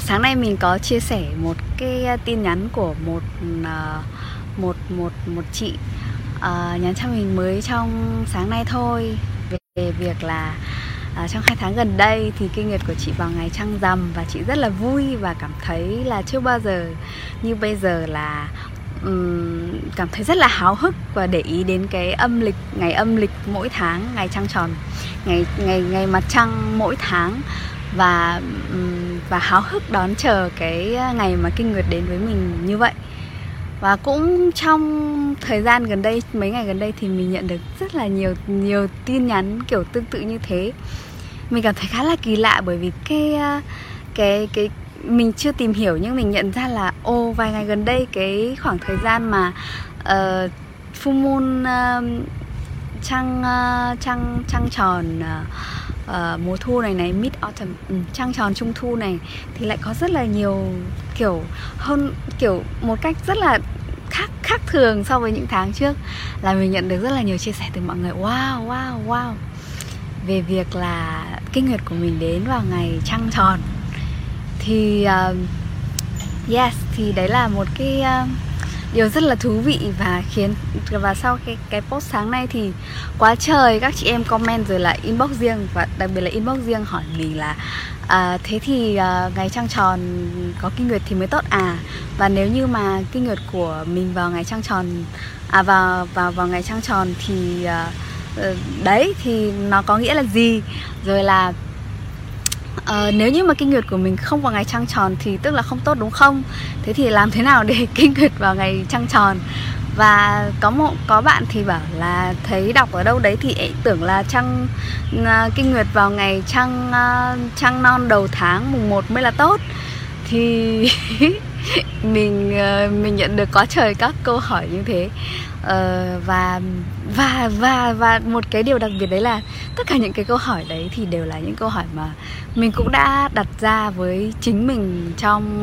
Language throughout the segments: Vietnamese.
Sáng nay mình có chia sẻ một cái tin nhắn của một chị nhắn cho mình mới trong sáng nay thôi, về việc là trong 2 tháng gần đây thì kinh nguyệt của chị vào ngày trăng rằm, và chị rất là vui và cảm thấy là chưa bao giờ như bây giờ là cảm thấy rất là háo hức và để ý đến cái ngày âm lịch mỗi tháng, ngày trăng tròn, ngày mặt trăng mỗi tháng, và háo hức đón chờ cái ngày mà kinh nguyệt đến với mình như vậy. Và cũng trong thời gian gần đây, mấy ngày gần đây thì mình nhận được rất là nhiều tin nhắn kiểu tương tự như thế. Mình cảm thấy khá là kỳ lạ, bởi vì cái mình chưa tìm hiểu, nhưng mình nhận ra là vài ngày gần đây, cái khoảng thời gian mà full moon, trăng tròn mùa thu này, mid autumn, trăng tròn trung thu này, thì lại có rất là nhiều kiểu một cách rất là khác thường so với những tháng trước, là mình nhận được rất là nhiều chia sẻ từ mọi người wow về việc là kinh nguyệt của mình đến vào ngày trăng tròn. Thì thì đấy là một cái điều rất là thú vị, và sau cái post sáng nay thì quá trời các chị em comment rồi là inbox riêng, và đặc biệt là inbox riêng hỏi mình là thế thì ngày trăng tròn có kinh nguyệt thì mới tốt à, và nếu như mà kinh nguyệt của mình vào ngày trăng tròn vào ngày trăng tròn thì đấy thì nó có nghĩa là gì, rồi là nếu như mà kinh nguyệt của mình không vào ngày trăng tròn thì tức là không tốt đúng không? Thế thì làm thế nào để kinh nguyệt vào ngày trăng tròn? Và có bạn thì bảo là thấy đọc ở đâu đấy thì tưởng là kinh nguyệt vào ngày trăng non đầu tháng mùng 1 mới là tốt. Thì mình nhận được quá trời các câu hỏi như thế. Và một cái điều đặc biệt đấy là tất cả những cái câu hỏi đấy thì đều là những câu hỏi mà mình cũng đã đặt ra với chính mình trong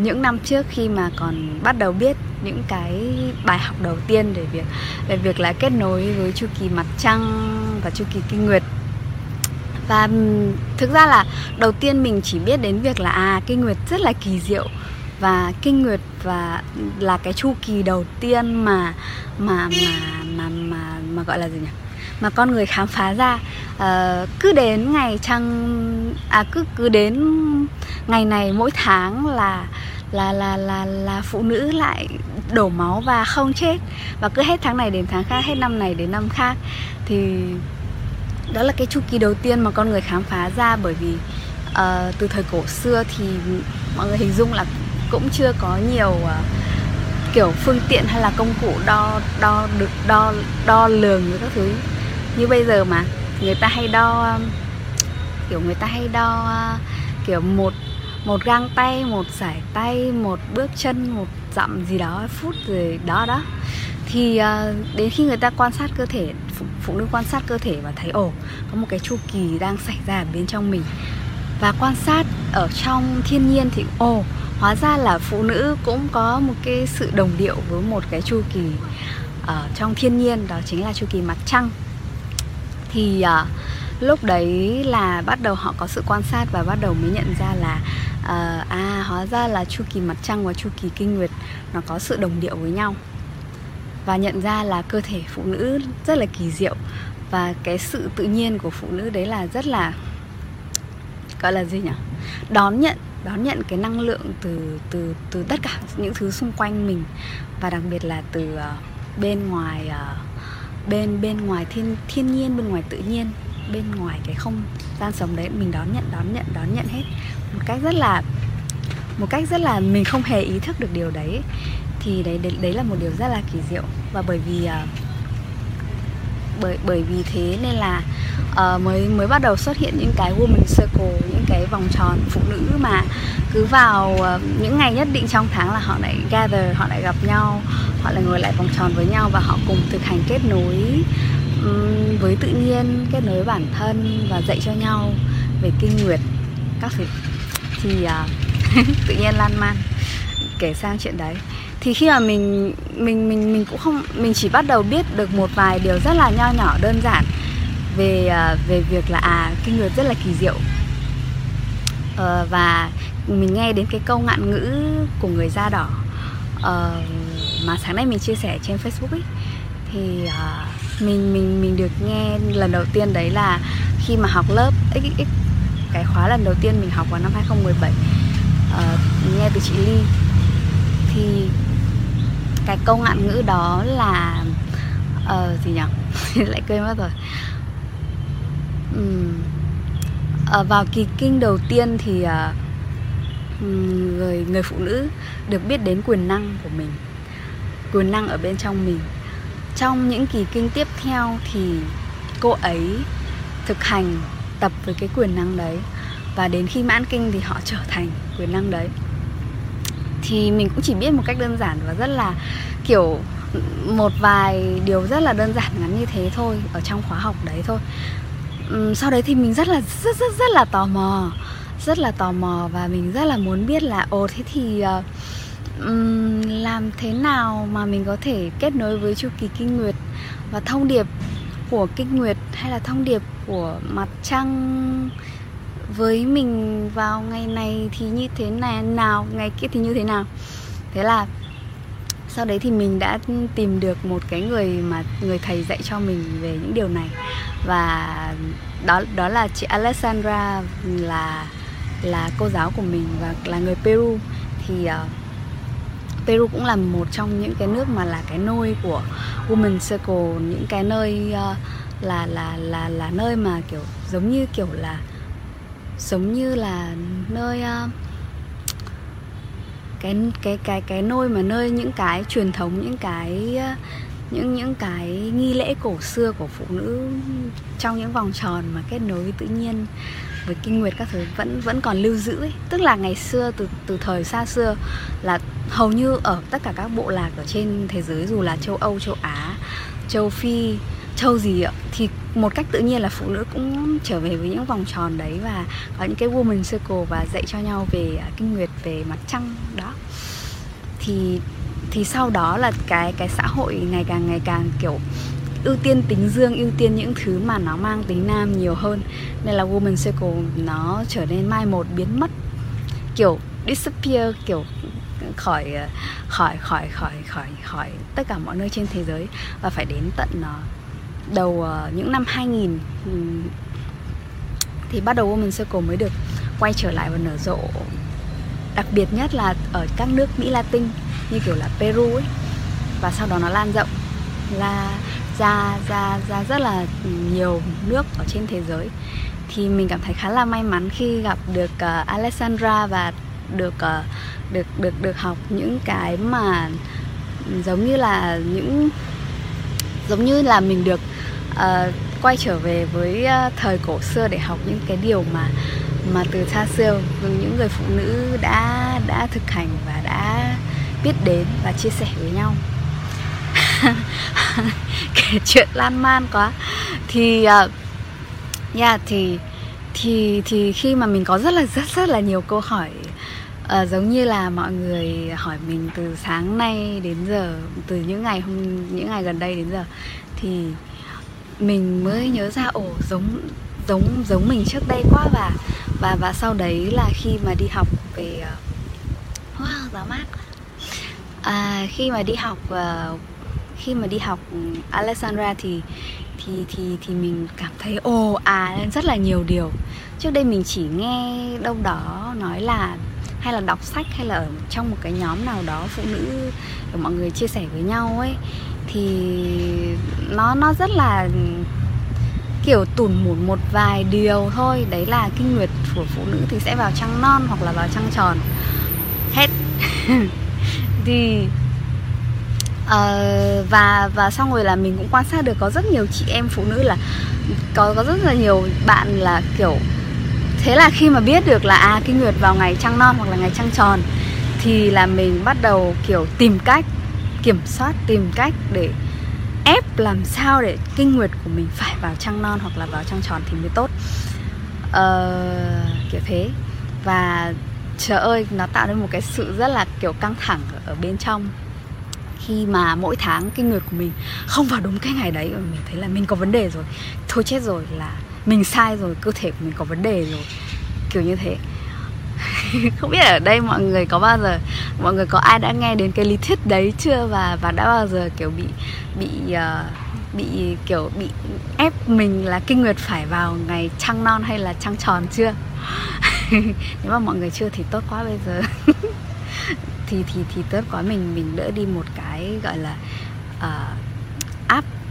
những năm trước, khi mà còn bắt đầu biết những cái bài học đầu tiên về việc là kết nối với chu kỳ mặt trăng và chu kỳ kinh nguyệt. Và thực ra là đầu tiên mình chỉ biết đến việc là kinh nguyệt rất là kỳ diệu, và kinh nguyệt và là cái chu kỳ đầu tiên mà gọi là gì nhỉ? Mà con người khám phá ra cứ đến ngày trăng cứ đến ngày này mỗi tháng là phụ nữ lại đổ máu và không chết, và cứ hết tháng này đến tháng khác, hết năm này đến năm khác. Thì đó là cái chu kỳ đầu tiên mà con người khám phá ra, bởi vì từ thời cổ xưa thì mọi người hình dung là cũng chưa có nhiều kiểu phương tiện hay là công cụ đo lường với các thứ như bây giờ, mà người ta hay đo kiểu một gang tay, một sải tay, một bước chân, một dặm gì đó, phút rồi đó. Thì đến khi người ta quan sát cơ thể, phụ nữ quan sát cơ thể và thấy có một cái chu kỳ đang xảy ra ở bên trong mình, và quan sát ở trong thiên nhiên thì hóa ra là phụ nữ cũng có một cái sự đồng điệu với một cái chu kỳ ở trong thiên nhiên, đó chính là chu kỳ mặt trăng. Thì lúc đấy là bắt đầu họ có sự quan sát, và bắt đầu mới nhận ra là hóa ra là chu kỳ mặt trăng và chu kỳ kinh nguyệt nó có sự đồng điệu với nhau, và nhận ra là cơ thể phụ nữ rất là kỳ diệu, và cái sự tự nhiên của phụ nữ đấy là rất là gọi là gì nhỉ? Đón nhận cái năng lượng từ tất cả những thứ xung quanh mình, và đặc biệt là từ bên ngoài thiên nhiên, bên ngoài tự nhiên, bên ngoài cái không gian sống đấy, mình đón nhận hết một cách rất là mình không hề ý thức được điều đấy. Thì đấy là một điều rất là kỳ diệu, và bởi vì thế nên là mới bắt đầu xuất hiện những cái Women's Circle, những cái vòng tròn phụ nữ mà cứ vào những ngày nhất định trong tháng là họ lại gather, họ lại gặp nhau, họ lại ngồi lại vòng tròn với nhau, và họ cùng thực hành kết nối với tự nhiên, kết nối bản thân và dạy cho nhau về kinh nguyệt các thứ. Thì tự nhiên lan man kể sang chuyện đấy. Thì khi mà mình cũng không, mình chỉ bắt đầu biết được một vài điều rất là nho nhỏ đơn giản về việc là kinh nguyệt rất là kỳ diệu. Và mình nghe đến cái câu ngạn ngữ của người da đỏ mà sáng nay mình chia sẻ trên Facebook ấy, thì mình được nghe lần đầu tiên đấy là khi mà học lớp xxx, cái khóa lần đầu tiên mình học vào năm 2017, mình nghe từ chị Ly. Thì cái câu ngạn ngữ đó là gì nhỉ? Lại quên mất rồi. Vào kỳ kinh đầu tiên thì người phụ nữ được biết đến quyền năng của mình, quyền năng ở bên trong mình. Trong những kỳ kinh tiếp theo thì cô ấy thực hành tập với cái quyền năng đấy, và đến khi mãn kinh thì họ trở thành quyền năng đấy. Thì mình cũng chỉ biết một cách đơn giản và rất là kiểu một vài điều rất là đơn giản ngắn như thế thôi ở trong khóa học đấy thôi. Sau đấy thì mình rất là tò mò, và mình rất là muốn biết là thế thì làm thế nào mà mình có thể kết nối với chu kỳ kinh nguyệt và thông điệp của kinh nguyệt hay là thông điệp của mặt trăng với mình vào ngày này thì như thế nào, ngày kia thì như thế nào. Thế là sau đấy thì mình đã tìm được một cái người thầy dạy cho mình về những điều này, và đó là chị Alexandra, là cô giáo của mình và là người Peru. Thì Peru cũng là một trong những cái nước mà là cái nôi của Women's Circle, những cái nơi là nơi mà kiểu giống như là nơi cái nôi mà nơi những cái truyền thống, những cái nghi lễ cổ xưa của phụ nữ trong những vòng tròn mà kết nối với tự nhiên, với kinh nguyệt các thứ vẫn còn lưu giữ ấy. Tức là ngày xưa, từ thời xa xưa, là hầu như ở tất cả các bộ lạc ở trên thế giới, dù là châu Âu, châu Á, châu Phi, châu gì ạ, thì một cách tự nhiên là phụ nữ cũng trở về với những vòng tròn đấy và có những cái Women's Circle và dạy cho nhau về kinh nguyệt, về mặt trăng đó. Thì sau đó là cái xã hội ngày càng kiểu ưu tiên tính dương, ưu tiên những thứ mà nó mang tính nam nhiều hơn, nên là Women's Circle nó trở nên mai một, biến mất, kiểu disappear, kiểu khỏi tất cả mọi nơi trên thế giới. Và phải đến tận đầu những năm 2000 thì bắt đầu Women's Circle mới được quay trở lại và nở rộ, đặc biệt nhất là ở các nước Mỹ Latin như kiểu là Peru ấy. Và sau đó nó lan rộng ra rất là nhiều nước ở trên thế giới. Thì mình cảm thấy khá là may mắn khi gặp được Alexandra và được học những cái mà giống như là mình được quay trở về với thời cổ xưa để học những cái điều mà từ xa xưa những người phụ nữ đã thực hành và đã biết đến và chia sẻ với nhau. Kể chuyện lan man quá. Thì thì khi mà mình có rất là nhiều câu hỏi, giống như là mọi người hỏi mình từ sáng nay đến giờ, từ những ngày gần đây đến giờ, thì mình mới nhớ ra giống mình trước đây quá. Và sau đấy là khi mà đi học về gió mát. Khi mà đi học Alexandra thì mình cảm thấy lên rất là nhiều điều. Trước đây mình chỉ nghe đâu đó nói là, hay là đọc sách, hay là ở trong một cái nhóm nào đó phụ nữ mọi người chia sẻ với nhau ấy, thì nó rất là kiểu tủn mủn một vài điều thôi. Đấy là kinh nguyệt của phụ nữ thì sẽ vào trăng non hoặc là vào trăng tròn hết. Thì và xong rồi là mình cũng quan sát được có rất nhiều chị em phụ nữ là có rất là nhiều bạn là kiểu, thế là khi mà biết được là kinh nguyệt vào ngày trăng non hoặc là ngày trăng tròn, thì là mình bắt đầu kiểu tìm cách kiểm soát, tìm cách để ép làm sao để kinh nguyệt của mình phải vào trăng non hoặc là vào trăng tròn thì mới tốt, kiểu thế. Và trời ơi, nó tạo nên một cái sự rất là kiểu căng thẳng ở bên trong, khi mà mỗi tháng kinh nguyệt của mình không vào đúng cái ngày đấy, mình thấy là mình có vấn đề rồi, thôi chết rồi, là mình sai rồi, cơ thể của mình có vấn đề rồi, kiểu như thế. Không biết ở đây mọi người có bao giờ, mọi người có ai đã nghe đến cái lý thuyết đấy chưa, và đã bao giờ kiểu bị ép mình là kinh nguyệt phải vào ngày trăng non hay là trăng tròn chưa? Nếu mà mọi người chưa thì tốt quá bây giờ. Thì tốt quá, mình đỡ đi một cái gọi là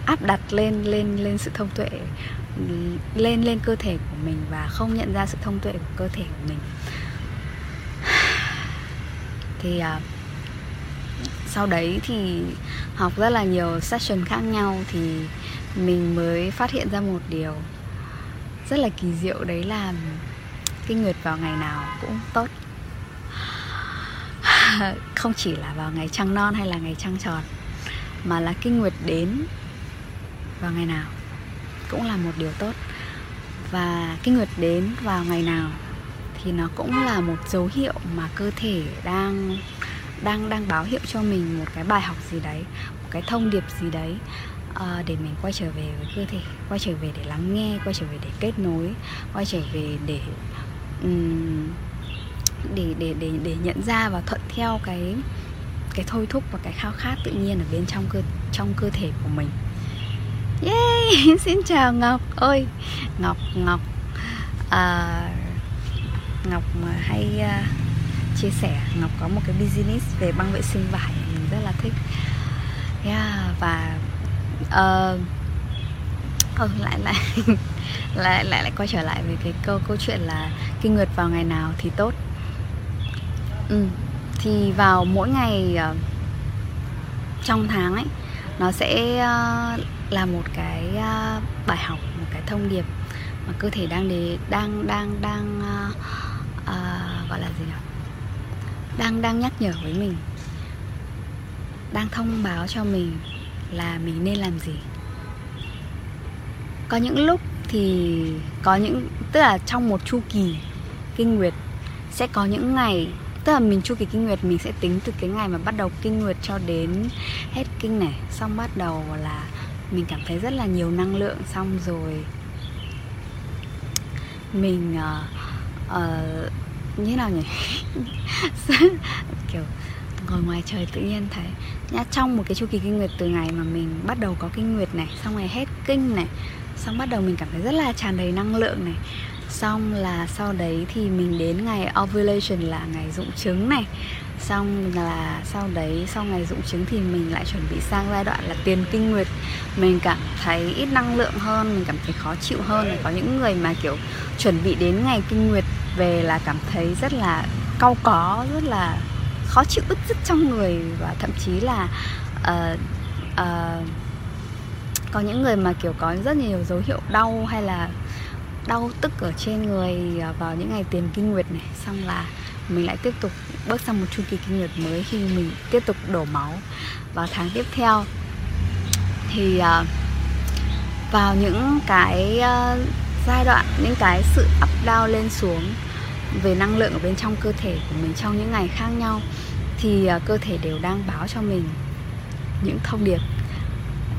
áp đặt lên sự thông tuệ lên cơ thể của mình, và không nhận ra sự thông tuệ của cơ thể của mình. Thì sau đấy thì học rất là nhiều session khác nhau thì mình mới phát hiện ra một điều rất là kỳ diệu, đấy là kinh nguyệt vào ngày nào cũng tốt. Không chỉ là vào ngày trăng non hay là ngày trăng tròn, mà là kinh nguyệt đến vào ngày nào cũng là một điều tốt. Và kinh nguyệt đến vào ngày nào thì nó cũng là một dấu hiệu mà cơ thể đang báo hiệu cho mình một cái bài học gì đấy, một cái thông điệp gì đấy, để mình quay trở về với cơ thể, quay trở về để lắng nghe, quay trở về để kết nối, quay trở về để nhận ra và thuận theo cái thôi thúc và cái khao khát tự nhiên ở bên trong cơ thể của mình. Yay! Xin chào Ngọc. Ôi, Ngọc hay chia sẻ, Ngọc có một cái business về băng vệ sinh vải mình rất là thích. Và lại quay trở lại với cái câu chuyện là kinh nguyệt vào ngày nào thì tốt. Thì vào mỗi ngày trong tháng ấy, nó sẽ là một cái bài học, một cái thông điệp mà cơ thể gọi là gì nhỉ? Đang nhắc nhở với mình, đang thông báo cho mình là mình nên làm gì. Có những lúc thì tức là trong một chu kỳ kinh nguyệt sẽ có những ngày, tức là chu kỳ kinh nguyệt mình sẽ tính từ cái ngày mà bắt đầu kinh nguyệt cho đến hết kinh này, xong bắt đầu là mình cảm thấy rất là nhiều năng lượng, xong rồi mình như thế nào nhỉ? Kiểu ngồi ngoài trời tự nhiên thấy nhá, trong một cái chu kỳ kinh nguyệt, từ ngày mà mình bắt đầu có kinh nguyệt này, xong rồi hết kinh này, xong bắt đầu mình cảm thấy rất là tràn đầy năng lượng này, xong là sau đấy thì mình đến ngày ovulation là ngày rụng trứng này, xong là sau đấy sau ngày rụng trứng thì mình lại chuẩn bị sang giai đoạn là tiền kinh nguyệt. Mình cảm thấy ít năng lượng hơn, mình cảm thấy khó chịu hơn. Có những người mà kiểu chuẩn bị đến ngày kinh nguyệt về là cảm thấy rất là cau có, rất là khó chịu, bứt rứt trong người, và thậm chí là có những người mà kiểu có rất nhiều dấu hiệu đau hay là đau tức ở trên người vào những ngày tiền kinh nguyệt này, xong là mình lại tiếp tục bước sang một chu kỳ kinh nguyệt mới khi mình tiếp tục đổ máu vào tháng tiếp theo. Thì vào những cái giai đoạn, những cái sự up down lên xuống về năng lượng ở bên trong cơ thể của mình trong những ngày khác nhau, thì cơ thể đều đang báo cho mình những thông điệp,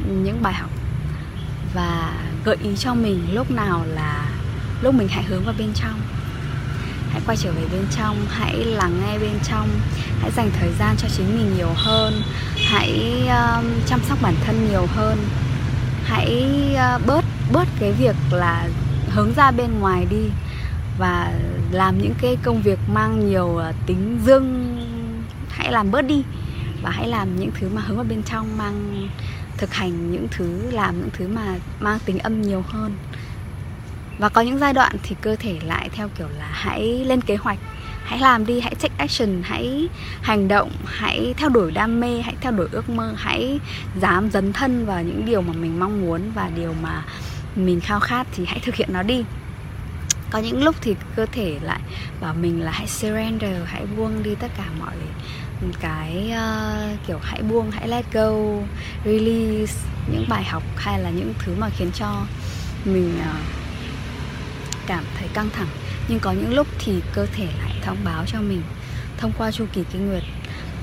những bài học, và gợi ý cho mình lúc nào là lúc mình hãy hướng vào bên trong, hãy quay trở về bên trong, hãy lắng nghe bên trong, hãy dành thời gian cho chính mình nhiều hơn, hãy chăm sóc bản thân nhiều hơn, hãy bớt cái việc là hướng ra bên ngoài đi và làm những cái công việc mang nhiều tính dương, hãy làm bớt đi và hãy làm những thứ mà hướng vào bên trong, thực hành những thứ, làm những thứ mà mang tính âm nhiều hơn. Và có những giai đoạn thì cơ thể lại theo kiểu là hãy lên kế hoạch, hãy làm đi, hãy take action, hãy hành động, hãy theo đuổi đam mê, hãy theo đuổi ước mơ, hãy dám dấn thân vào những điều mà mình mong muốn và điều mà mình khao khát thì hãy thực hiện nó đi. Có những lúc thì cơ thể lại bảo mình là hãy surrender, hãy buông đi tất cả mọi cái, kiểu hãy buông, hãy let go, release những bài học hay là những thứ mà khiến cho mình cảm thấy căng thẳng. Nhưng có những lúc thì cơ thể lại thông báo cho mình thông qua chu kỳ kinh nguyệt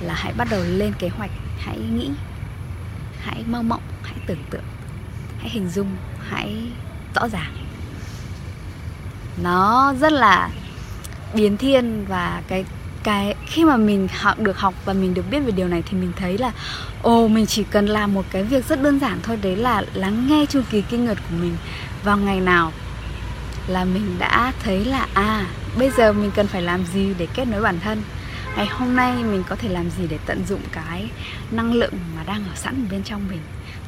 là hãy bắt đầu lên kế hoạch, hãy nghĩ, hãy mơ mộng, hãy tưởng tượng, hãy hình dung, hãy rõ ràng. Nó rất là biến thiên. Và cái khi mà mình được học và mình được biết về điều này thì mình thấy là mình chỉ cần làm một cái việc rất đơn giản thôi, đấy là lắng nghe chu kỳ kinh nguyệt của mình vào ngày nào, là mình đã thấy là bây giờ mình cần phải làm gì để kết nối bản thân, ngày hôm nay mình có thể làm gì để tận dụng cái năng lượng mà đang ở sẵn bên trong mình,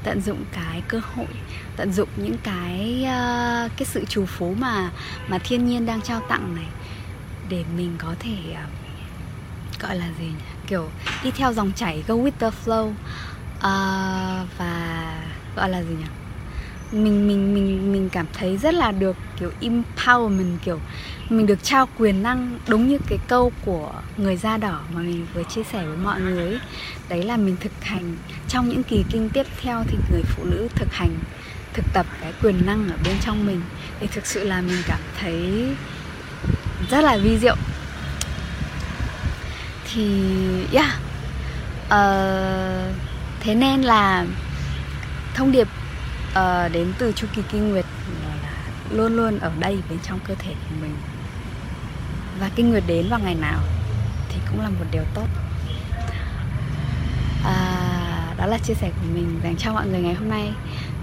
tận dụng cái cơ hội, tận dụng những cái sự trù phú mà thiên nhiên đang trao tặng này, để mình có thể gọi là gì nhỉ? Kiểu đi theo dòng chảy, go with the flow, và gọi là gì nhỉ? Mình cảm thấy rất là được kiểu empowerment, kiểu mình được trao quyền năng, đúng như cái câu của người da đỏ mà mình vừa chia sẻ với mọi người ấy. Đấy là mình thực hành trong những kỳ kinh tiếp theo thì người phụ nữ thực tập cái quyền năng ở bên trong mình, thì thực sự là mình cảm thấy rất là vi diệu. Thì thế nên là thông điệp đến từ chu kỳ kinh nguyệt là luôn luôn ở đây bên trong cơ thể của mình, và kinh nguyệt đến vào ngày nào thì cũng là một điều tốt. Đó là chia sẻ của mình dành cho mọi người ngày hôm nay.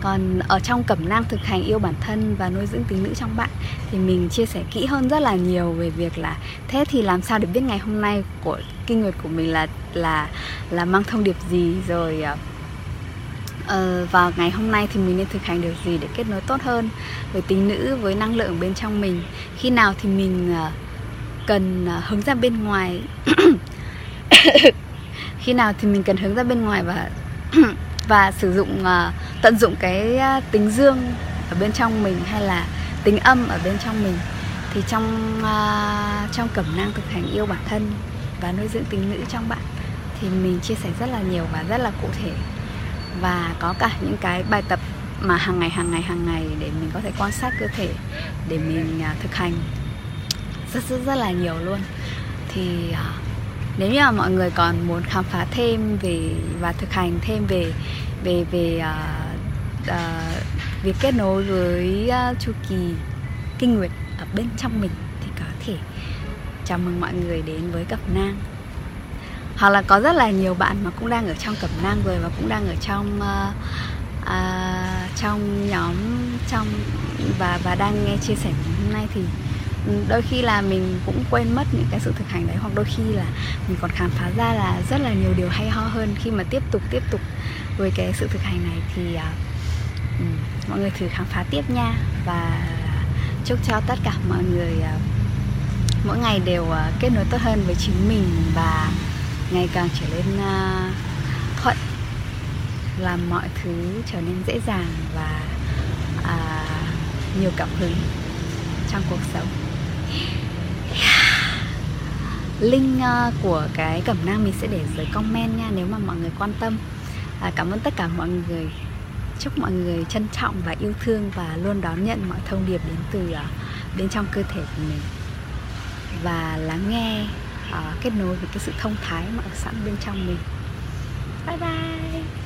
Còn ở trong cẩm nang thực hành yêu bản thân và nuôi dưỡng tính nữ trong bạn thì mình chia sẻ kỹ hơn rất là nhiều về việc là thế thì làm sao để biết ngày hôm nay của kinh nguyệt của mình là mang thông điệp gì, rồi vào ngày hôm nay thì mình nên thực hành điều gì để kết nối tốt hơn với tính nữ, với năng lượng bên trong mình, khi nào thì mình cần hướng ra bên ngoài khi nào thì mình cần hướng ra bên ngoài và sử dụng tận dụng cái tính dương ở bên trong mình hay là tính âm ở bên trong mình. Thì trong cẩm nang thực hành yêu bản thân và nuôi dưỡng tính nữ trong bạn thì mình chia sẻ rất là nhiều và rất là cụ thể, và có cả những cái bài tập mà hàng ngày để mình có thể quan sát cơ thể, để mình thực hành rất là nhiều luôn. Thì nếu như mà mọi người còn muốn khám phá thêm về và thực hành thêm về việc kết nối với chu kỳ kinh nguyệt ở bên trong mình thì có thể chào mừng mọi người đến với cẩm nang, hoặc là có rất là nhiều bạn mà cũng đang ở trong cẩm nang rồi và cũng đang ở trong nhóm trong và đang nghe chia sẻ hôm nay, thì đôi khi là mình cũng quên mất những cái sự thực hành đấy, hoặc đôi khi là mình còn khám phá ra là rất là nhiều điều hay ho hơn khi mà tiếp tục với cái sự thực hành này. Thì mọi người thử khám phá tiếp nha, và chúc cho tất cả mọi người mỗi ngày đều kết nối tốt hơn với chính mình và ngày càng trở nên thuận, làm mọi thứ trở nên dễ dàng và nhiều cảm hứng trong cuộc sống. Link của cái cẩm nang mình sẽ để dưới comment nha, nếu mà mọi người quan tâm. Cảm ơn tất cả mọi người. Chúc mọi người trân trọng và yêu thương và luôn đón nhận mọi thông điệp đến từ bên trong cơ thể của mình, và lắng nghe, kết nối với cái sự thông thái mà ở sẵn bên trong mình. Bye bye.